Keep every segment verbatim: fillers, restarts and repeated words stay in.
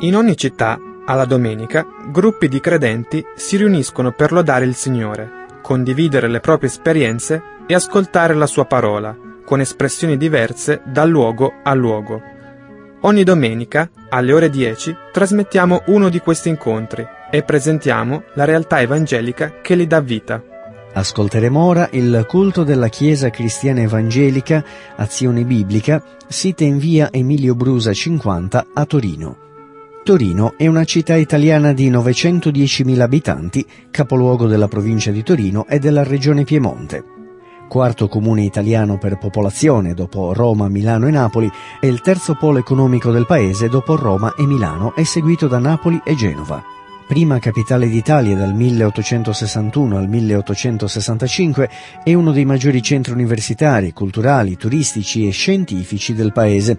In ogni città, alla domenica, gruppi di credenti si riuniscono per lodare il Signore, condividere le proprie esperienze e ascoltare la sua parola, con espressioni diverse da luogo a luogo. Ogni domenica, alle ore dieci, trasmettiamo uno di questi incontri e presentiamo la realtà evangelica che li dà vita. Ascolteremo ora il culto della Chiesa Cristiana Evangelica Azione Biblica, sita in via Emilio Brusa cinquanta a Torino. Torino è una città italiana di novecentodiecimila abitanti, capoluogo della provincia di Torino e della regione Piemonte. Quarto comune italiano per popolazione dopo Roma, Milano e Napoli, è il terzo polo economico del paese dopo Roma e Milano e seguito da Napoli e Genova. Prima capitale d'Italia dal milleottocentosessantuno al milleottocentosessantacinque, è uno dei maggiori centri universitari, culturali, turistici e scientifici del paese.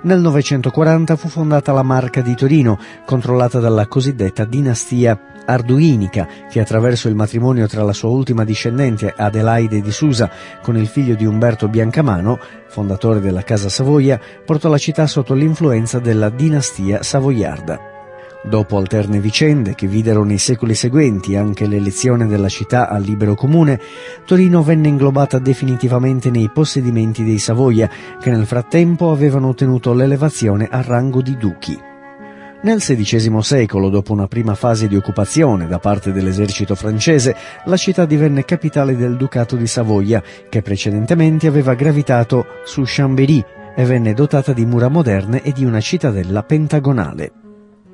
Nel novecentoquaranta fu fondata la Marca di Torino, controllata dalla cosiddetta dinastia arduinica, che attraverso il matrimonio tra la sua ultima discendente Adelaide di Susa con il figlio di Umberto Biancamano, fondatore della Casa Savoia, portò la città sotto l'influenza della dinastia savoiarda. Dopo alterne vicende che videro nei secoli seguenti anche l'elezione della città al libero comune, Torino venne inglobata definitivamente nei possedimenti dei Savoia, che nel frattempo avevano ottenuto l'elevazione al rango di duchi. Nel sedicesimo secolo, dopo una prima fase di occupazione da parte dell'esercito francese, la città divenne capitale del Ducato di Savoia, che precedentemente aveva gravitato su Chambéry, e venne dotata di mura moderne e di una cittadella pentagonale.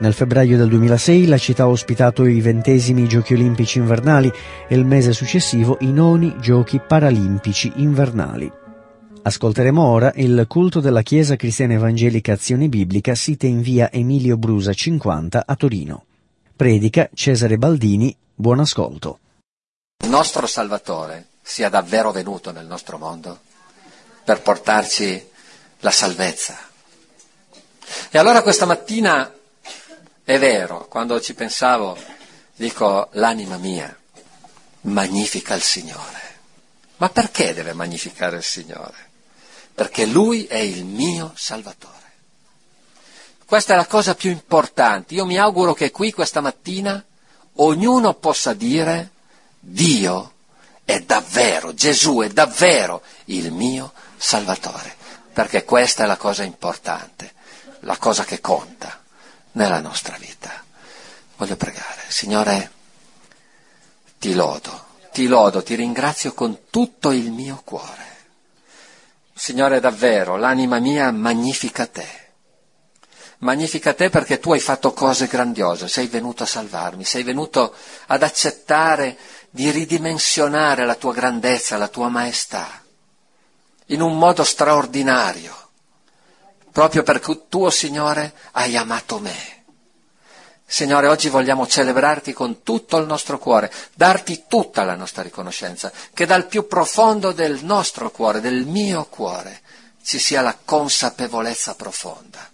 Nel febbraio del duemilasei la città ha ospitato i ventesimi Giochi Olimpici Invernali e il mese successivo i noni Giochi Paralimpici Invernali. Ascolteremo ora il culto della Chiesa Cristiana Evangelica Azione Biblica, sita in via Emilio Brusa cinquanta a Torino. Predica Cesare Baldini, buon ascolto. Il nostro Salvatore sia davvero venuto nel nostro mondo per portarci la salvezza. E allora questa mattina... È vero, quando ci pensavo, dico, l'anima mia magnifica il Signore. Ma perché deve magnificare il Signore? Perché Lui è il mio Salvatore. Questa è la cosa più importante. Io mi auguro che qui questa mattina ognuno possa dire: Dio è davvero, Gesù è davvero il mio Salvatore. Perché questa è la cosa importante, la cosa che conta nella nostra vita. Voglio pregare. Signore, ti lodo, ti lodo, ti ringrazio con tutto il mio cuore. Signore, davvero, l'anima mia magnifica te. Magnifica te perché tu hai fatto cose grandiose, sei venuto a salvarmi, sei venuto ad accettare di ridimensionare la tua grandezza, la tua maestà, in un modo straordinario. Proprio perché tu, oh Signore, hai amato me. Signore, oggi vogliamo celebrarti con tutto il nostro cuore, darti tutta la nostra riconoscenza, che dal più profondo del nostro cuore, del mio cuore, ci sia la consapevolezza profonda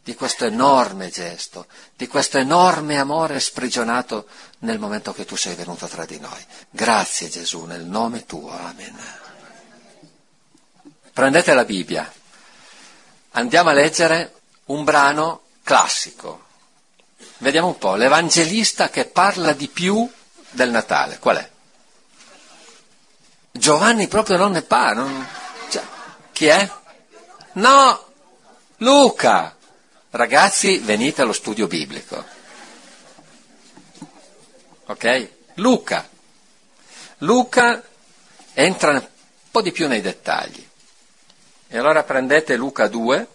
di questo enorme gesto, di questo enorme amore sprigionato nel momento che tu sei venuto tra di noi. Grazie Gesù, nel nome tuo. Amen. Prendete la Bibbia. Andiamo a leggere un brano classico. Vediamo un po', l'evangelista che parla di più del Natale, qual è? Giovanni proprio non ne parla. Non... Cioè, chi è? No! Luca! Ragazzi, venite allo studio biblico. Ok? Luca. Luca entra un po' di più nei dettagli. E allora prendete Luca due,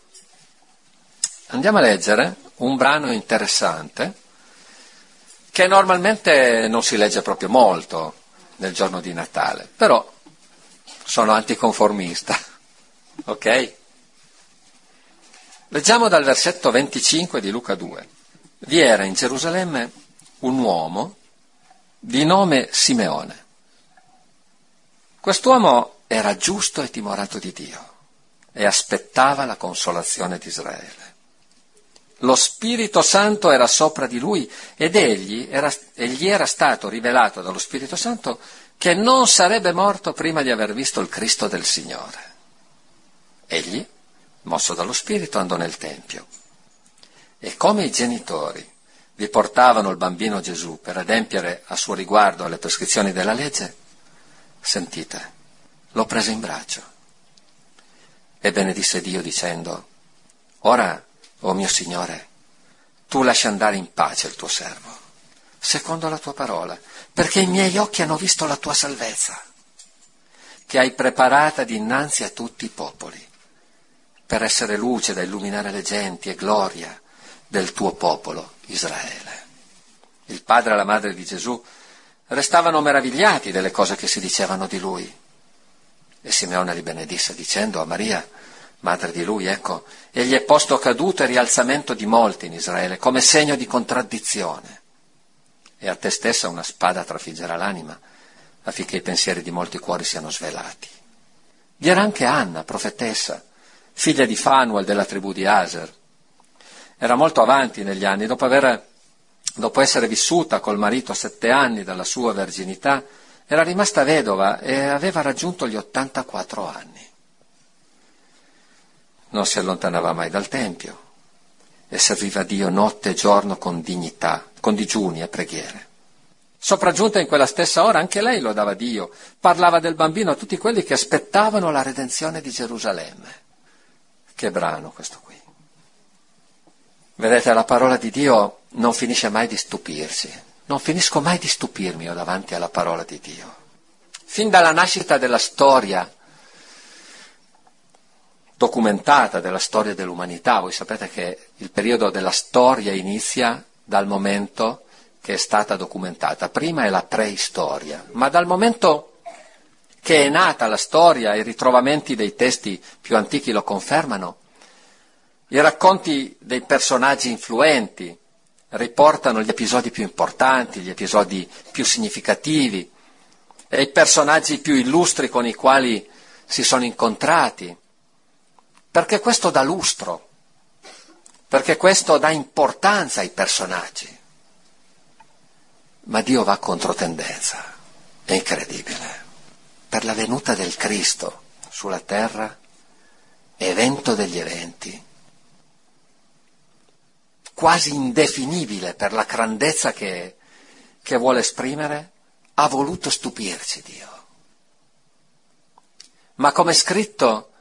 andiamo a leggere un brano interessante che normalmente non si legge proprio molto nel giorno di Natale, però sono anticonformista, ok? Leggiamo dal versetto venticinque di Luca due. Vi era in Gerusalemme un uomo di nome Simeone. Quest'uomo era giusto e timorato di Dio e aspettava la consolazione di Israele. Lo Spirito Santo era sopra di lui ed egli era, e gli era stato rivelato dallo Spirito Santo che non sarebbe morto prima di aver visto il Cristo del Signore. Egli, mosso dallo Spirito, andò nel Tempio e come i genitori vi portavano il bambino Gesù per adempiere a suo riguardo alle prescrizioni della legge, sentite, lo prese in braccio e benedisse Dio dicendo: ora, o mio Signore, tu lascia andare in pace il tuo servo, secondo la tua parola, perché i miei occhi hanno visto la tua salvezza, che hai preparata dinanzi a tutti i popoli, per essere luce da illuminare le genti e gloria del tuo popolo Israele. Il padre e la madre di Gesù restavano meravigliati delle cose che si dicevano di lui. E Simeone li benedisse dicendo a Maria, madre di lui: ecco, egli è posto caduta e rialzamento di molti in Israele, come segno di contraddizione. E a te stessa una spada trafiggerà l'anima, affinché i pensieri di molti cuori siano svelati. Vi era anche Anna, profetessa, figlia di Fanuel della tribù di Aser. Era molto avanti negli anni, dopo, aver, dopo essere vissuta col marito a sette anni dalla sua verginità, era rimasta vedova e aveva raggiunto gli ottantaquattro anni. Non si allontanava mai dal Tempio e serviva Dio notte e giorno con dignità, con digiuni e preghiere. Sopraggiunta in quella stessa ora anche lei lodava Dio, parlava del bambino a tutti quelli che aspettavano la redenzione di Gerusalemme. Che brano questo qui. Vedete, la parola di Dio non finisce mai di stupirsi. Non finisco mai di stupirmi io davanti alla parola di Dio. Fin dalla nascita della storia documentata, della storia dell'umanità, voi sapete che il periodo della storia inizia dal momento che è stata documentata. Prima è la preistoria, ma dal momento che è nata la storia, i ritrovamenti dei testi più antichi lo confermano, i racconti dei personaggi influenti riportano gli episodi più importanti, gli episodi più significativi e i personaggi più illustri con i quali si sono incontrati, perché questo dà lustro, perché questo dà importanza ai personaggi. Ma Dio va contro tendenza, è incredibile. Per la venuta del Cristo sulla terra, evento degli eventi, quasi indefinibile per la grandezza che, che vuole esprimere, ha voluto stupirci Dio. Ma come è scritto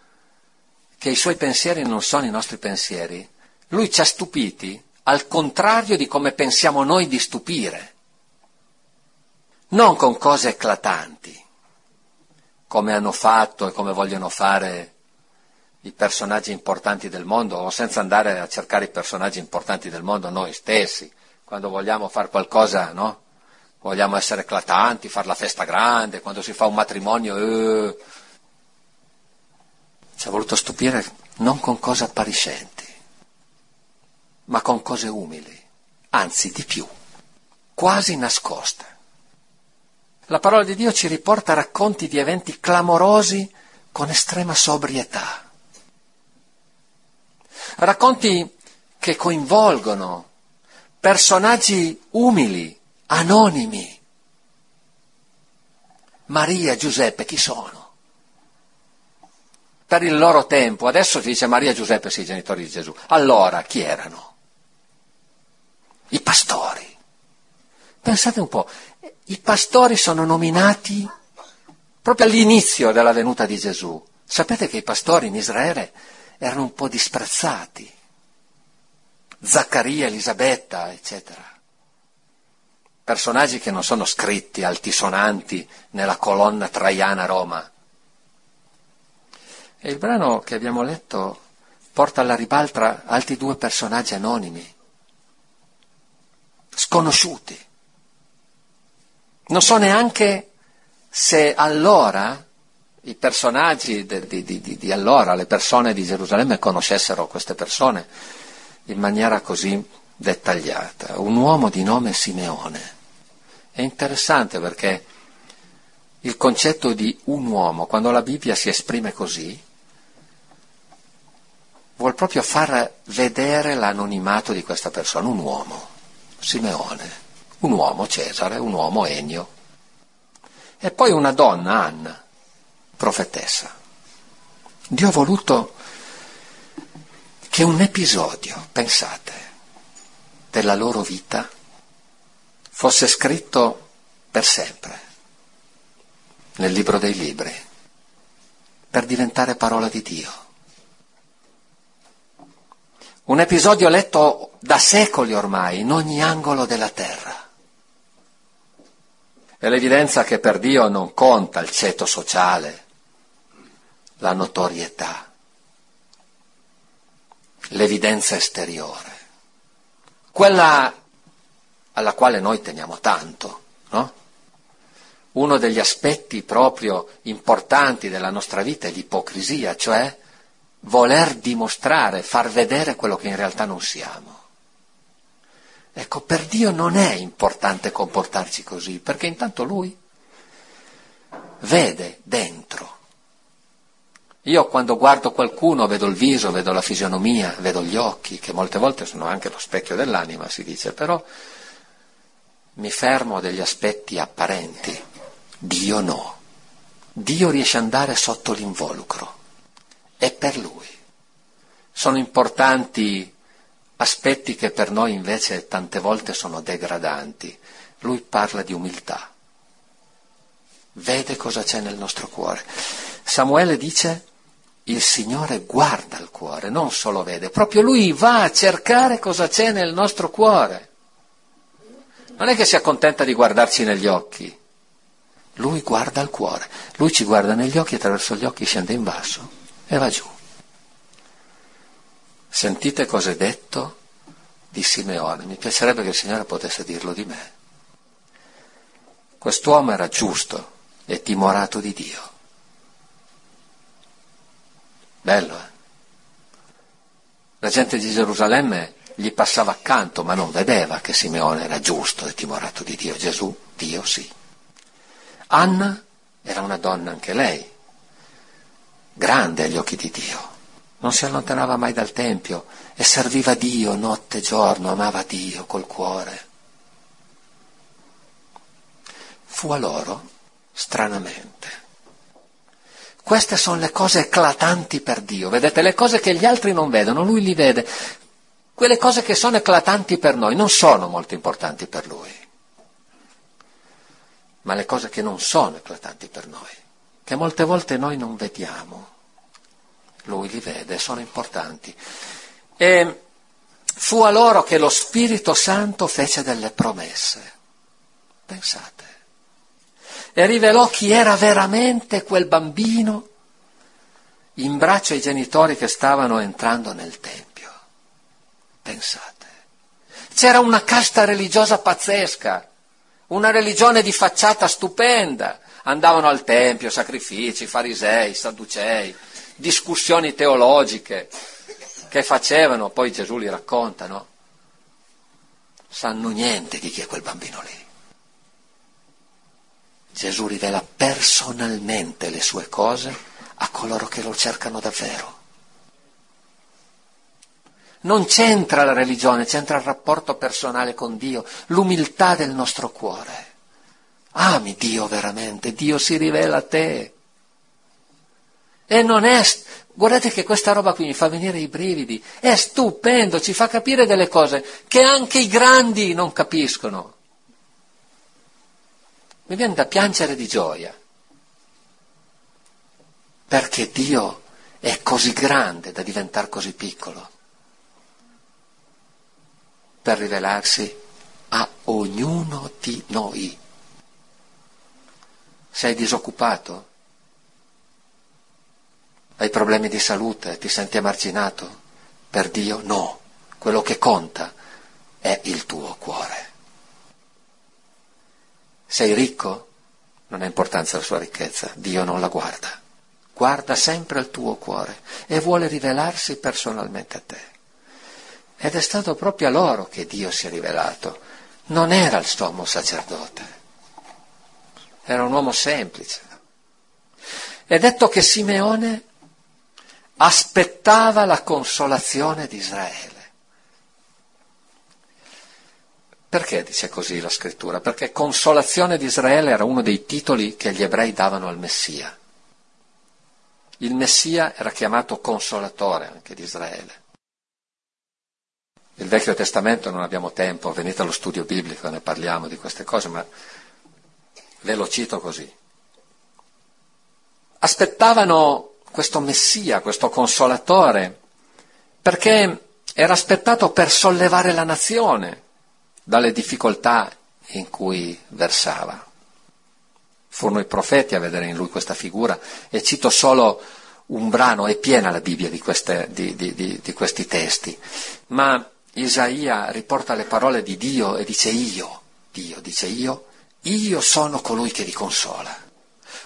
che i suoi pensieri non sono i nostri pensieri, Lui ci ha stupiti al contrario di come pensiamo noi di stupire, non con cose eclatanti, come hanno fatto e come vogliono fare i personaggi importanti del mondo, o senza andare a cercare i personaggi importanti del mondo noi stessi, quando vogliamo fare qualcosa, no? Vogliamo essere eclatanti, fare la festa grande, quando si fa un matrimonio. Eh... Ci ha voluto stupire non con cose appariscenti, ma con cose umili, anzi di più, quasi nascoste. La parola di Dio ci riporta racconti di eventi clamorosi con estrema sobrietà. Racconti che coinvolgono personaggi umili, anonimi. Maria, Giuseppe, chi sono? Per il loro tempo, adesso si dice Maria e Giuseppe, sì, i genitori di Gesù. Allora, chi erano? I pastori. Pensate un po', i pastori sono nominati proprio all'inizio della venuta di Gesù. Sapete che i pastori in Israele erano un po' disprezzati, Zaccaria, Elisabetta, eccetera, personaggi che non sono scritti altisonanti nella colonna Traiana a Roma. E il brano che abbiamo letto porta alla ribalta altri due personaggi anonimi, sconosciuti. Non so neanche se allora i personaggi di, di, di, di allora, le persone di Gerusalemme, conoscessero queste persone in maniera così dettagliata. Un uomo di nome Simeone. È interessante perché il concetto di un uomo, quando la Bibbia si esprime così, vuol proprio far vedere l'anonimato di questa persona. Un uomo, Simeone, un uomo Cesare, un uomo Ennio. E poi una donna, Anna, profetessa. Dio ha voluto che un episodio, pensate, della loro vita fosse scritto per sempre nel libro dei libri, per diventare parola di Dio. Un episodio letto da secoli ormai in ogni angolo della terra. È l'evidenza che per Dio non conta il ceto sociale, la notorietà, l'evidenza esteriore, quella alla quale noi teniamo tanto, no? Uno degli aspetti proprio importanti della nostra vita è l'ipocrisia, cioè voler dimostrare, far vedere quello che in realtà non siamo. Ecco, per Dio non è importante comportarci così, perché intanto Lui vede dentro. Io quando guardo qualcuno vedo il viso, vedo la fisionomia, vedo gli occhi, che molte volte sono anche lo specchio dell'anima, si dice, però mi fermo a degli aspetti apparenti. Dio no. Dio riesce ad andare sotto l'involucro. È per Lui. Sono importanti aspetti che per noi invece tante volte sono degradanti. Lui parla di umiltà. Vede cosa c'è nel nostro cuore. Samuele dice: il Signore guarda il cuore, non solo vede, proprio Lui va a cercare cosa c'è nel nostro cuore. Non è che si accontenta di guardarci negli occhi, Lui guarda il cuore, Lui ci guarda negli occhi e attraverso gli occhi scende in basso e va giù. Sentite cosa è detto di Simeone, mi piacerebbe che il Signore potesse dirlo di me. Quest'uomo era giusto e timorato di Dio. Bello, eh? La gente di Gerusalemme gli passava accanto, ma non vedeva che Simeone era giusto e timorato di Dio. Gesù, Dio sì. Anna era una donna anche lei, grande agli occhi di Dio. Non si allontanava mai dal Tempio e serviva Dio notte e giorno, amava Dio col cuore. Fu a loro stranamente. Queste sono le cose eclatanti per Dio, vedete, le cose che gli altri non vedono, Lui li vede. Quelle cose che sono eclatanti per noi non sono molto importanti per Lui, ma le cose che non sono eclatanti per noi, che molte volte noi non vediamo, Lui li vede, sono importanti. E fu a loro che lo Spirito Santo fece delle promesse, pensate. E rivelò chi era veramente quel bambino in braccio ai genitori che stavano entrando nel Tempio. Pensate. C'era una casta religiosa pazzesca, una religione di facciata stupenda. Andavano al Tempio, sacrifici, farisei, sadducei, discussioni teologiche che facevano, poi Gesù li racconta, no? Sanno niente di chi è quel bambino lì. Gesù rivela personalmente le sue cose a coloro che lo cercano davvero. Non c'entra la religione, c'entra il rapporto personale con Dio, l'umiltà del nostro cuore. Ami Dio veramente, Dio si rivela a te. E non è... Guardate che questa roba qui mi fa venire i brividi, è stupendo, ci fa capire delle cose che anche i grandi non capiscono. Mi viene da piangere di gioia, perché Dio è così grande da diventare così piccolo, per rivelarsi a ognuno di noi. Sei disoccupato? Hai problemi di salute? Ti senti emarginato? Per Dio no, quello che conta è il tuo cuore. Sei ricco? Non ha importanza la sua ricchezza, Dio non la guarda. Guarda sempre il tuo cuore e vuole rivelarsi personalmente a te. Ed è stato proprio a loro che Dio si è rivelato. Non era il sommo sacerdote, era un uomo semplice. È detto che Simeone aspettava la consolazione di Israele. Perché dice così la scrittura? Perché consolazione di Israele era uno dei titoli che gli ebrei davano al Messia. Il Messia era chiamato consolatore anche di Israele. Nel Vecchio Testamento non abbiamo tempo, venite allo studio biblico, ne parliamo di queste cose, ma ve lo cito così. Aspettavano questo Messia, questo consolatore, perché era aspettato per sollevare la nazione dalle difficoltà in cui versava. Furono i profeti a vedere in lui questa figura, e cito solo un brano, è piena la Bibbia di, queste, di, di, di, di questi testi, ma Isaia riporta le parole di Dio e dice io, Dio dice io, io sono colui che vi consola.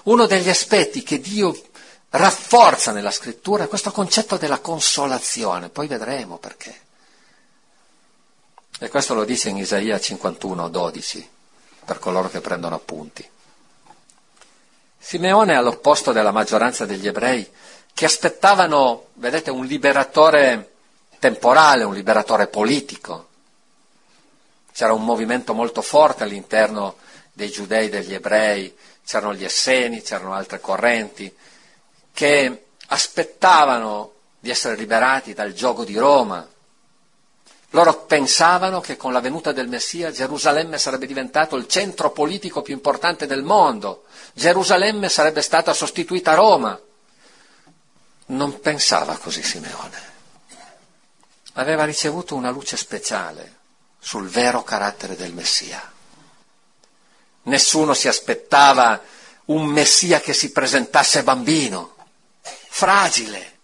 Uno degli aspetti che Dio rafforza nella scrittura è questo concetto della consolazione, poi vedremo perché. E questo lo dice in Isaia cinquantuno dodici, per coloro che prendono appunti. Simeone, all'opposto della maggioranza degli ebrei, che aspettavano, vedete, un liberatore temporale, un liberatore politico. C'era un movimento molto forte all'interno dei giudei, degli ebrei, c'erano gli esseni, c'erano altre correnti, che aspettavano di essere liberati dal giogo di Roma. Loro pensavano che con la venuta del Messia Gerusalemme sarebbe diventato il centro politico più importante del mondo. Gerusalemme sarebbe stata sostituita a Roma. Non pensava così Simeone. Aveva ricevuto una luce speciale sul vero carattere del Messia. Nessuno si aspettava un Messia che si presentasse bambino, fragile.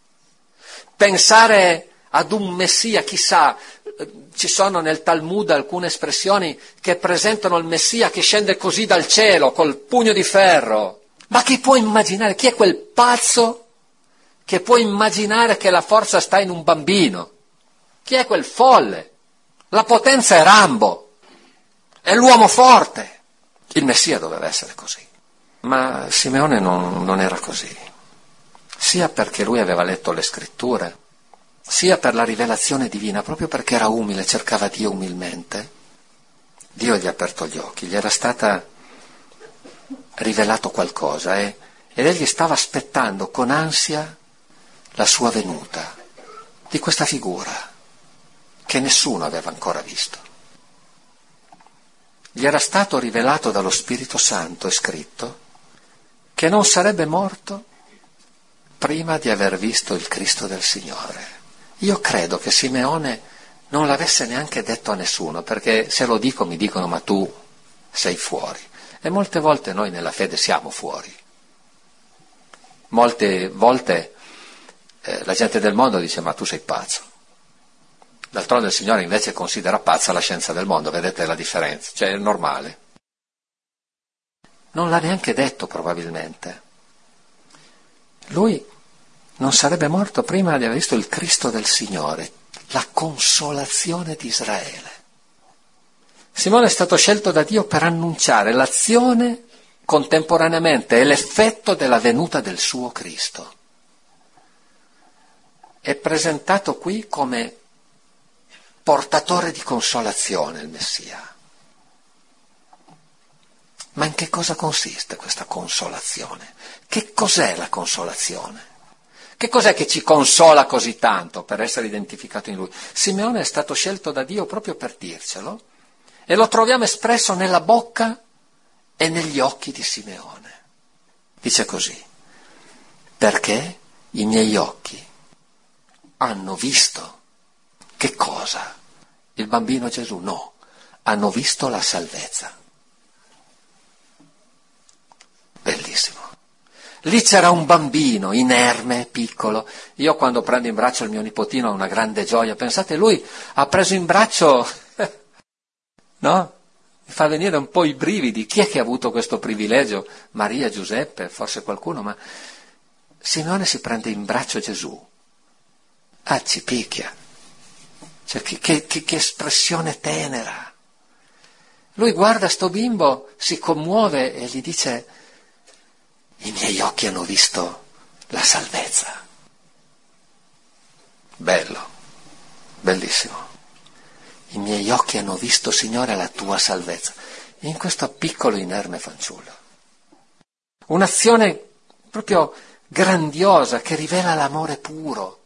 Pensare ad un Messia, chissà, ci sono nel Talmud alcune espressioni che presentano il Messia che scende così dal cielo, col pugno di ferro. Ma chi può immaginare, chi è quel pazzo che può immaginare che la forza sta in un bambino? Chi è quel folle? La potenza è Rambo, è l'uomo forte. Il Messia doveva essere così. Ma Simeone non, non era così, sia perché lui aveva letto le scritture, sia per la rivelazione divina, proprio perché era umile, cercava Dio umilmente. Dio gli ha aperto gli occhi, gli era stata rivelato qualcosa eh? ed egli stava aspettando con ansia la sua venuta, di questa figura che nessuno aveva ancora visto. Gli era stato rivelato dallo Spirito Santo e scritto che non sarebbe morto prima di aver visto il Cristo del Signore. Io credo che Simeone non l'avesse neanche detto a nessuno, perché se lo dico mi dicono ma tu sei fuori. E molte volte noi nella fede siamo fuori. Molte volte eh, la gente del mondo dice ma tu sei pazzo. D'altronde il Signore invece considera pazza la scienza del mondo, vedete la differenza, cioè è normale. Non l'ha neanche detto probabilmente. Lui non sarebbe morto prima di aver visto il Cristo del Signore, la consolazione di Israele. Simone è stato scelto da Dio per annunciare l'azione contemporaneamente e l'effetto della venuta del suo Cristo. È presentato qui come portatore di consolazione il Messia. Ma in che cosa consiste questa consolazione? Che cos'è la consolazione? Che cos'è che ci consola così tanto per essere identificato in lui? Simeone è stato scelto da Dio proprio per dircelo e lo troviamo espresso nella bocca e negli occhi di Simeone. Dice così: perché i miei occhi hanno visto che cosa? Il bambino Gesù? No, hanno visto la salvezza. Bellissimo. Lì c'era un bambino, inerme, piccolo. Io quando prendo in braccio il mio nipotino ho una grande gioia. Pensate, lui ha preso in braccio, no? Mi fa venire un po' i brividi. Chi è che ha avuto questo privilegio? Maria, Giuseppe, forse qualcuno, ma Simeone si prende in braccio Gesù. Ah, ci picchia. Cioè, che, che, che espressione tenera. Lui guarda sto bimbo, si commuove e gli dice: i miei occhi hanno visto la salvezza. Bello, bellissimo. I miei occhi hanno visto, Signore, la tua salvezza. In questo piccolo inerme fanciullo. Un'azione proprio grandiosa che rivela l'amore puro,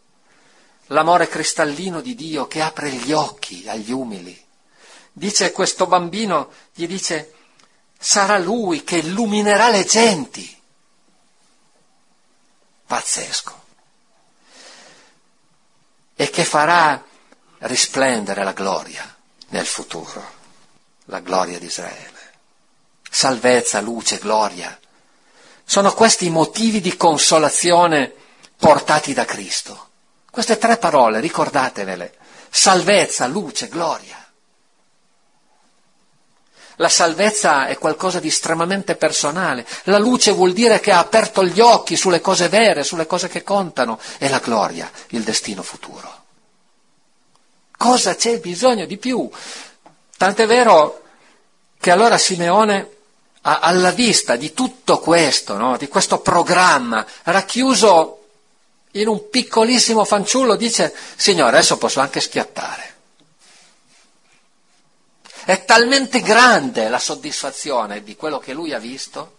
l'amore cristallino di Dio che apre gli occhi agli umili. Dice questo bambino, gli dice, sarà lui che illuminerà le genti. Pazzesco. E che farà risplendere la gloria nel futuro, la gloria di Israele. Salvezza, luce, gloria. Sono questi i motivi di consolazione portati da Cristo. Queste tre parole, ricordatevele: salvezza, luce, gloria. La salvezza è qualcosa di estremamente personale, la luce vuol dire che ha aperto gli occhi sulle cose vere, sulle cose che contano, e la gloria, il destino futuro. Cosa c'è bisogno di più? Tant'è vero che allora Simeone ha alla vista di tutto questo, no? Di questo programma, racchiuso in un piccolissimo fanciullo dice: Signore, adesso posso anche schiattare. È talmente grande la soddisfazione di quello che lui ha visto,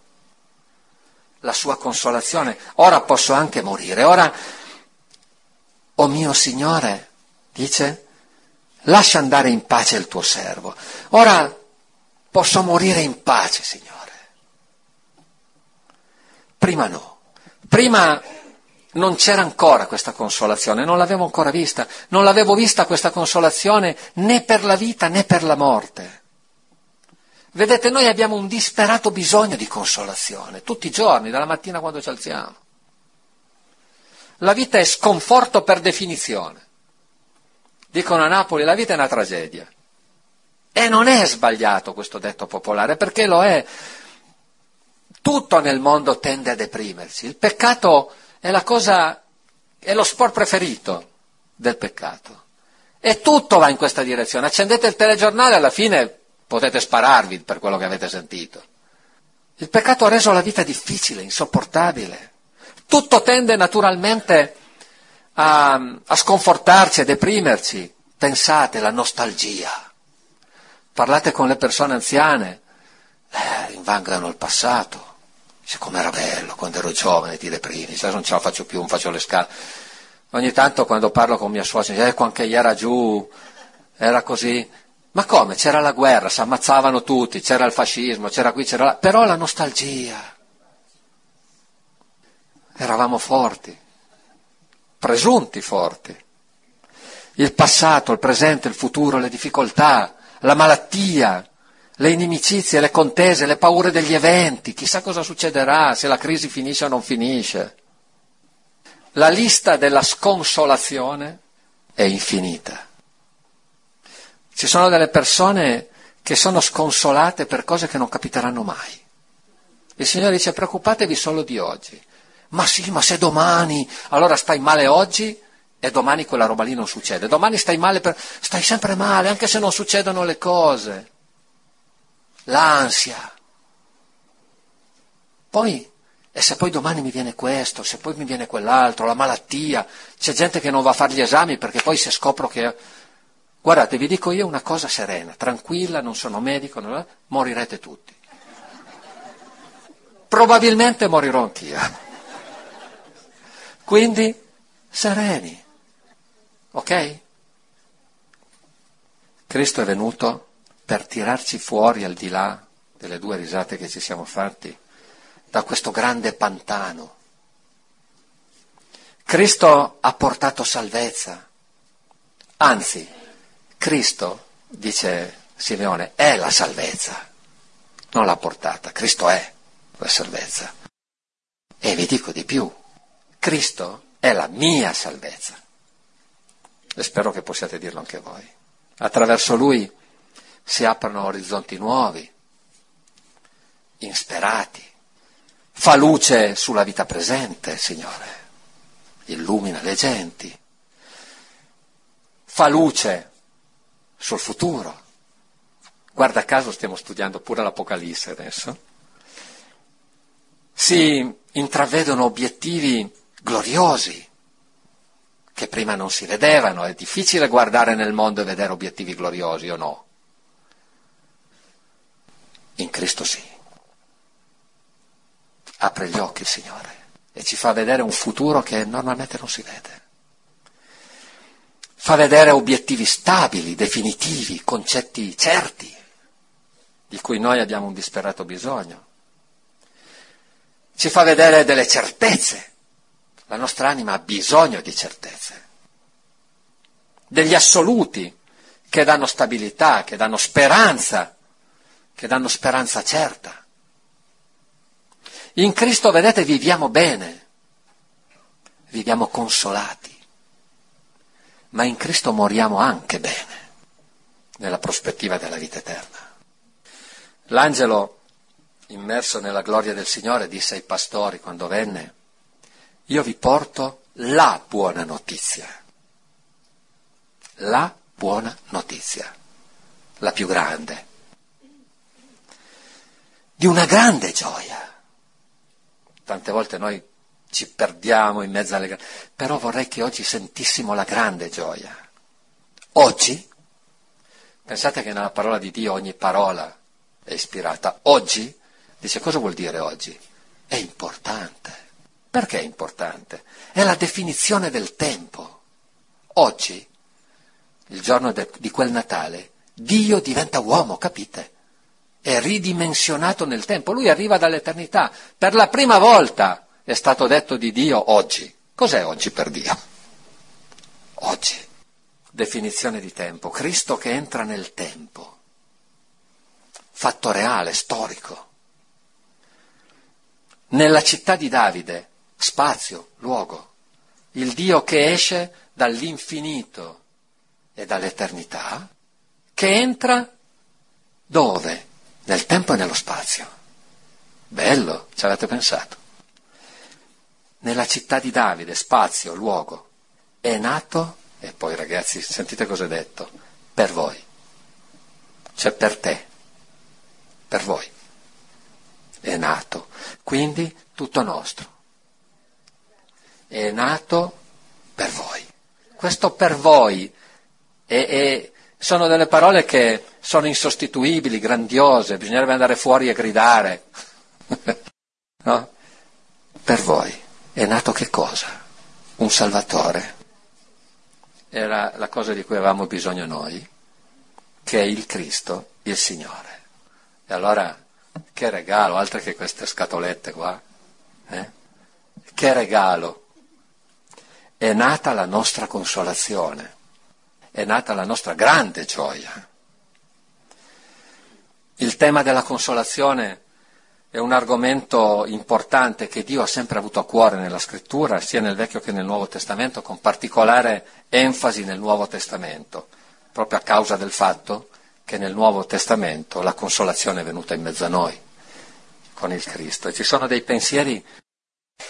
la sua consolazione. Ora posso anche morire. Ora, oh mio Signore, dice, lascia andare in pace il tuo servo. Ora posso morire in pace, Signore. Prima no. Prima non c'era ancora questa consolazione, non l'avevo ancora vista. Non l'avevo vista questa consolazione né per la vita né per la morte. Vedete, noi abbiamo un disperato bisogno di consolazione, tutti i giorni, dalla mattina quando ci alziamo. La vita è sconforto per definizione. Dicono a Napoli, la vita è una tragedia. E non è sbagliato questo detto popolare, perché lo è. Tutto nel mondo tende a deprimerci. Il peccato è la cosa, è lo sport preferito del peccato. E tutto va in questa direzione. Accendete il telegiornale, alla fine potete spararvi per quello che avete sentito. Il peccato ha reso la vita difficile, insopportabile. Tutto tende naturalmente a, a sconfortarci, a deprimerci. Pensate, la nostalgia. Parlate con le persone anziane, eh, invangano il passato. Dice, com'era bello quando ero giovane, ti deprimi, adesso non ce la faccio più, non faccio le scale. Ogni tanto quando parlo con mia suocera, dice, ecco anche ieri era giù, era così... Ma come? C'era la guerra, si ammazzavano tutti, c'era il fascismo, c'era qui, c'era là, però la nostalgia. Eravamo forti, presunti forti. Il passato, il presente, il futuro, le difficoltà, la malattia, le inimicizie, le contese, le paure degli eventi, chissà cosa succederà, se la crisi finisce o non finisce. La lista della sconsolazione è infinita. Ci sono delle persone che sono sconsolate per cose che non capiteranno mai. Il Signore dice, preoccupatevi solo di oggi. Ma sì, ma se domani, allora stai male oggi e domani quella roba lì non succede. Domani stai male, per... stai sempre male, anche se non succedono le cose. L'ansia. Poi, e se poi domani mi viene questo, se poi mi viene quell'altro, la malattia. C'è gente che non va a fare gli esami perché poi se scopro che... Guardate, vi dico io una cosa serena, tranquilla, non sono medico, non... morirete tutti. Probabilmente morirò anch'io. Quindi, sereni, ok? Cristo è venuto per tirarci fuori al di là delle due risate che ci siamo fatti, da questo grande pantano. Cristo ha portato salvezza, anzi... Cristo, dice Simeone, è la salvezza, non l'ha portata, Cristo è la salvezza. E vi dico di più, Cristo è la mia salvezza. E spero che possiate dirlo anche voi. Attraverso Lui si aprono orizzonti nuovi, insperati. Fa luce sulla vita presente, Signore. Illumina le genti. Fa luce sul futuro. Guarda caso stiamo studiando pure l'Apocalisse adesso. Si intravedono obiettivi gloriosi che prima non si vedevano. È difficile guardare nel mondo e vedere obiettivi gloriosi, o no? In Cristo sì. Apre gli occhi il Signore e ci fa vedere un futuro che normalmente non si vede. Fa vedere obiettivi stabili, definitivi, concetti certi, di cui noi abbiamo un disperato bisogno. Ci fa vedere delle certezze. La nostra anima ha bisogno di certezze. Degli assoluti che danno stabilità, che danno speranza, che danno speranza certa. In Cristo, vedete, viviamo bene, viviamo consolati. Ma in Cristo moriamo anche bene, nella prospettiva della vita eterna. L'angelo, immerso nella gloria del Signore, disse ai pastori quando venne, io vi porto la buona notizia, la buona notizia, la più grande, di una grande gioia. Tante volte noi ci perdiamo in mezzo alle... Però vorrei che oggi sentissimo la grande gioia. Oggi, pensate che nella parola di Dio ogni parola è ispirata. Oggi, dice, cosa vuol dire oggi? È importante. Perché è importante? È la definizione del tempo. Oggi, il giorno de, di quel Natale, Dio diventa uomo, capite? È ridimensionato nel tempo. Lui arriva dall'eternità. Per la prima volta è stato detto di Dio oggi. Cos'è oggi per Dio? Oggi. Definizione di tempo. Cristo che entra nel tempo. Fatto reale, storico. Nella città di Davide, spazio, luogo. Il Dio che esce dall'infinito e dall'eternità, che entra dove? Nel tempo e nello spazio. Bello, ci avete pensato. Nella città di Davide, spazio, luogo, è nato, e poi ragazzi sentite cosa è detto, per voi, cioè per te, per voi, è nato, quindi tutto nostro, è nato per voi. Questo per voi è, è, sono delle parole che sono insostituibili, grandiose, bisognerebbe andare fuori e gridare. No? Per voi è nato che cosa? Un Salvatore. Era la cosa di cui avevamo bisogno noi, che è il Cristo, il Signore. E allora, che regalo, altre che queste scatolette qua, eh? Che regalo! È nata la nostra consolazione, è nata la nostra grande gioia. Il tema della consolazione è un argomento importante che Dio ha sempre avuto a cuore nella Scrittura, sia nel Vecchio che nel Nuovo Testamento, con particolare enfasi nel Nuovo Testamento, proprio a causa del fatto che nel Nuovo Testamento la consolazione è venuta in mezzo a noi, con il Cristo. E ci sono dei pensieri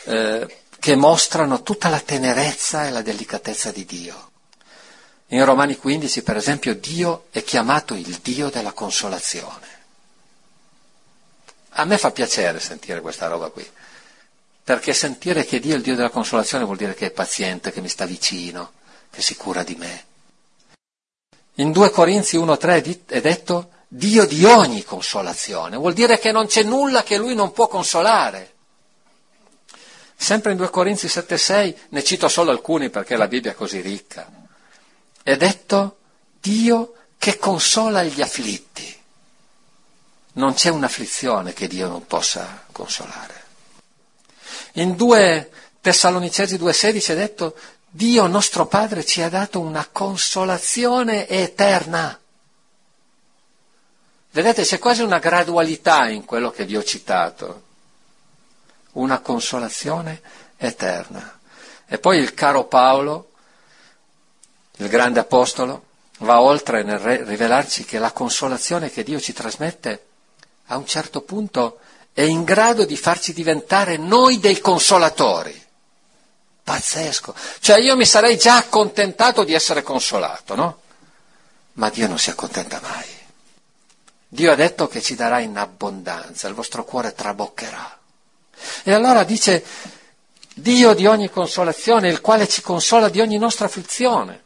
eh, che mostrano tutta la tenerezza e la delicatezza di Dio. In Romani quindici, per esempio, Dio è chiamato il Dio della consolazione. A me fa piacere sentire questa roba qui, perché sentire che Dio è il Dio della consolazione vuol dire che è paziente, che mi sta vicino, che si cura di me. In due Corinzi uno tre è detto Dio di ogni consolazione, vuol dire che non c'è nulla che Lui non può consolare. Sempre in due Corinzi sette sei, ne cito solo alcuni perché la Bibbia è così ricca, è detto Dio che consola gli afflitti. Non c'è un'afflizione che Dio non possa consolare. In due Tessalonicesi due sedici è detto Dio nostro Padre ci ha dato una consolazione eterna. Vedete, c'è quasi una gradualità in quello che vi ho citato. Una consolazione eterna. E poi il caro Paolo, il grande apostolo, va oltre nel rivelarci che la consolazione che Dio ci trasmette a un certo punto è in grado di farci diventare noi dei consolatori. Pazzesco! Cioè io mi sarei già accontentato di essere consolato, no? Ma Dio non si accontenta mai. Dio ha detto che ci darà in abbondanza, il vostro cuore traboccherà. E allora dice Dio di ogni consolazione, il quale ci consola di ogni nostra afflizione,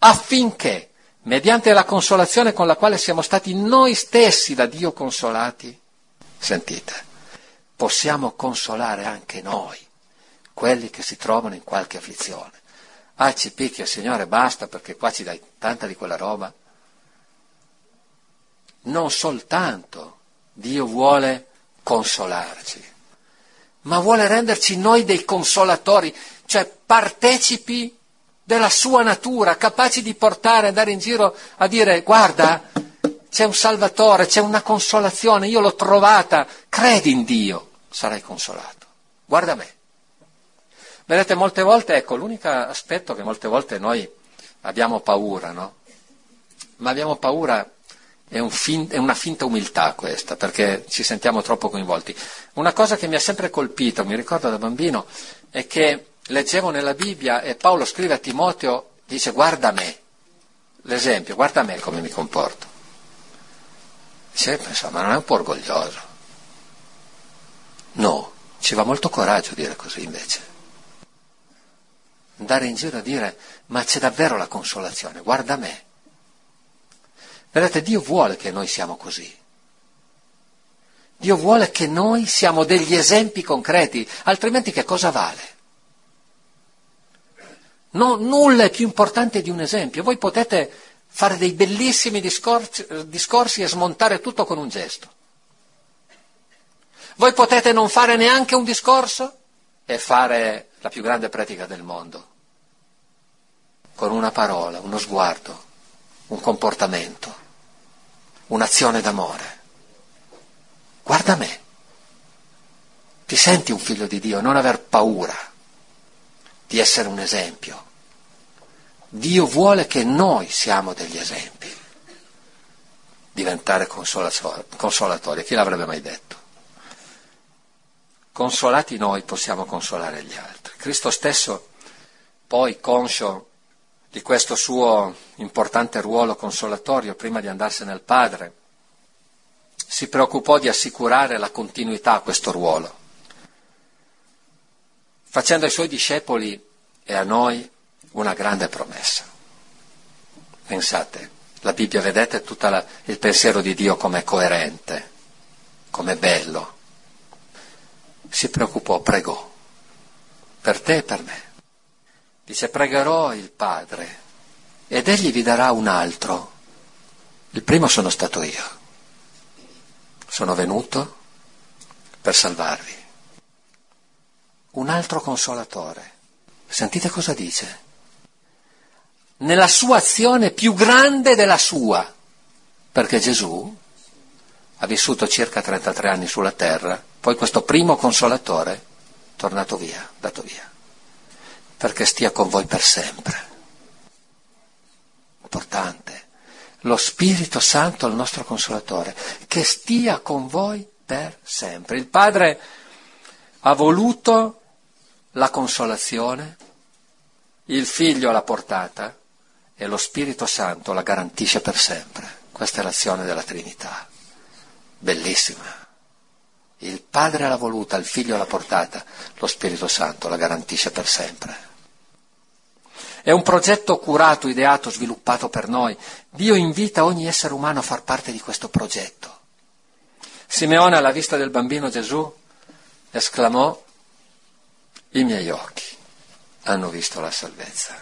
affinché, mediante la consolazione con la quale siamo stati noi stessi da Dio consolati, sentite, possiamo consolare anche noi, quelli che si trovano in qualche afflizione. Ah, ci picchia, Signore, basta, perché qua ci dai tanta di quella roba. Non soltanto Dio vuole consolarci, ma vuole renderci noi dei consolatori, cioè partecipi della sua natura, capaci di portare, andare in giro a dire guarda, c'è un Salvatore, c'è una consolazione, io l'ho trovata, credi in Dio, sarai consolato, guarda me. Vedete, molte volte, ecco, l'unico aspetto che molte volte noi abbiamo paura, no? Ma abbiamo paura, è, un fin, è una finta umiltà questa, perché ci sentiamo troppo coinvolti. Una cosa che mi ha sempre colpito, mi ricordo da bambino, è che leggevo nella Bibbia e Paolo scrive a Timoteo, dice guarda me, l'esempio, guarda me come mi comporto. Dice, pensavo, ma non è un po' orgoglioso? No, ci va molto coraggio dire così invece. andare in giro a dire: ma c'è davvero la consolazione, guarda me. Vedete, Dio vuole che noi siamo così. Dio vuole che noi siamo degli esempi concreti, altrimenti che cosa vale? No, nulla è più importante di un esempio. Voi potete fare dei bellissimi discorsi, discorsi e smontare tutto con un gesto. Voi potete non fare neanche un discorso e fare la più grande pratica del mondo, con una parola, uno sguardo, un comportamento, un'azione d'amore. Guarda me, ti senti un figlio di Dio, non aver paura di essere un esempio. Dio vuole che noi siamo degli esempi, diventare consolatori. Chi l'avrebbe mai detto? Consolati noi possiamo consolare gli altri. Cristo stesso, poi conscio di questo suo importante ruolo consolatorio, prima di andarsene al Padre, si preoccupò di assicurare la continuità a questo ruolo, facendo ai suoi discepoli e a noi una grande promessa. Pensate, la Bibbia, vedete tutto il pensiero di Dio com'è coerente, com'è bello. Si preoccupò, pregò, per te e per me. Dice: pregherò il Padre ed egli vi darà un altro. Il primo sono stato io. Sono venuto per salvarvi. Un altro consolatore. Sentite cosa dice. Nella sua azione più grande della sua, perché Gesù ha vissuto circa trentatré anni sulla terra, poi questo primo consolatore è tornato via, dato via, perché stia con voi per sempre. Importante. Lo Spirito Santo, il nostro consolatore, che stia con voi per sempre. Il Padre ha voluto la consolazione, il Figlio l'ha portata e lo Spirito Santo la garantisce per sempre. Questa è l'azione della Trinità, bellissima. Il Padre l'ha voluta, il Figlio l'ha portata, lo Spirito Santo la garantisce per sempre. È un progetto curato, ideato, sviluppato per noi. Dio invita ogni essere umano a far parte di questo progetto. Simeone, alla vista del bambino Gesù, esclamò: «I miei occhi hanno visto la salvezza».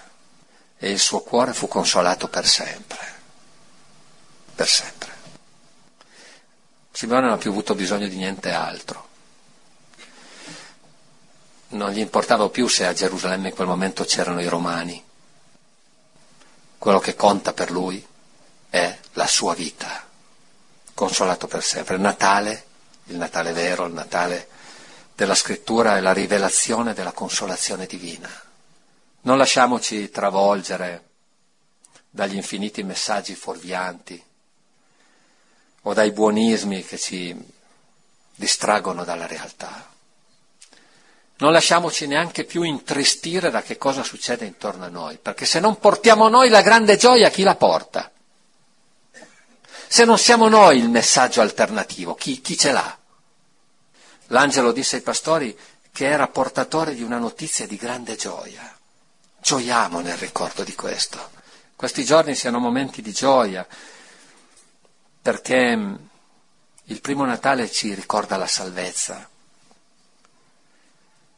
E il suo cuore fu consolato per sempre. Per sempre. Simeone non ha più avuto bisogno di niente altro. Non gli importava più se a Gerusalemme in quel momento c'erano i romani. Quello che conta per lui è la sua vita, consolato per sempre. Il Natale, il Natale vero, il Natale della Scrittura è la rivelazione della consolazione divina. Non lasciamoci travolgere dagli infiniti messaggi fuorvianti o dai buonismi che ci distraggono dalla realtà. Non lasciamoci neanche più intristire da che cosa succede intorno a noi, perché se non portiamo noi la grande gioia, chi la porta? Se non siamo noi il messaggio alternativo, chi, chi ce l'ha? L'angelo disse ai pastori che era portatore di una notizia di grande gioia. Gioiamo nel ricordo di questo. Questi giorni siano momenti di gioia, perché il primo Natale ci ricorda la salvezza.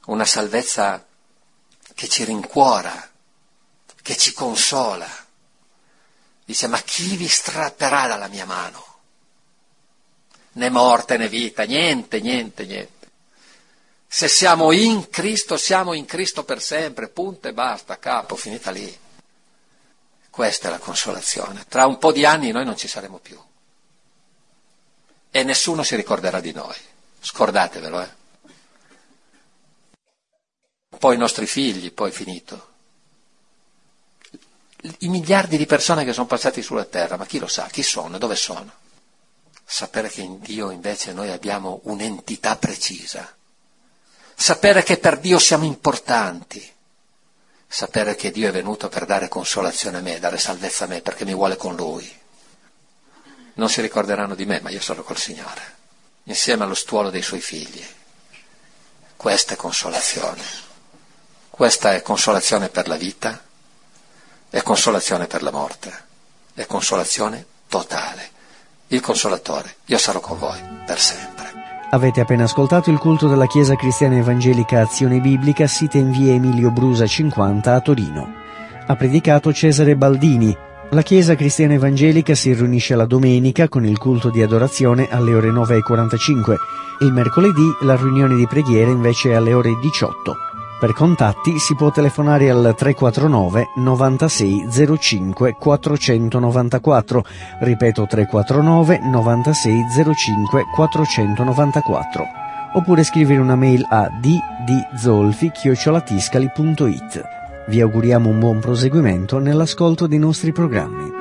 Una salvezza che ci rincuora, che ci consola. Dice: ma chi vi strapperà dalla mia mano? Né morte né vita, niente, niente, niente. Se siamo in Cristo, siamo in Cristo per sempre, punto e basta, capo, finita lì. Questa è la consolazione. Tra un po' di anni noi non ci saremo più. E nessuno si ricorderà di noi. Scordatevelo, eh. Poi i nostri figli, poi finito. I miliardi di persone che sono passati sulla terra, ma chi lo sa, chi sono, dove sono? Sapere che in Dio invece noi abbiamo un'entità precisa. Sapere che per Dio siamo importanti. Sapere che Dio è venuto per dare consolazione a me, dare salvezza a me, perché mi vuole con Lui. Non si ricorderanno di me, ma io sono col Signore, insieme allo stuolo dei Suoi figli. Questa è consolazione. Questa è consolazione per la vita, è consolazione per la morte, è consolazione totale. Il Consolatore, io sarò con voi per sempre. Avete appena ascoltato il culto della Chiesa Cristiana Evangelica Azione Biblica, sita in via Emilio Brusa cinquanta a Torino. Ha predicato Cesare Baldini. La Chiesa Cristiana Evangelica si riunisce la domenica con il culto di adorazione alle ore nove e quarantacinque. Il mercoledì la riunione di preghiera invece è alle ore diciotto. Per contatti si può telefonare al tre quattro nove novantasei zero cinque quattrocentonovantaquattro, ripeto tre quattro nove novantasei zero cinque quattrocentonovantaquattro, oppure scrivere una mail a d d zolfi chiocciola tiscali punto it. Vi auguriamo un buon proseguimento nell'ascolto dei nostri programmi.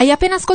Hai appena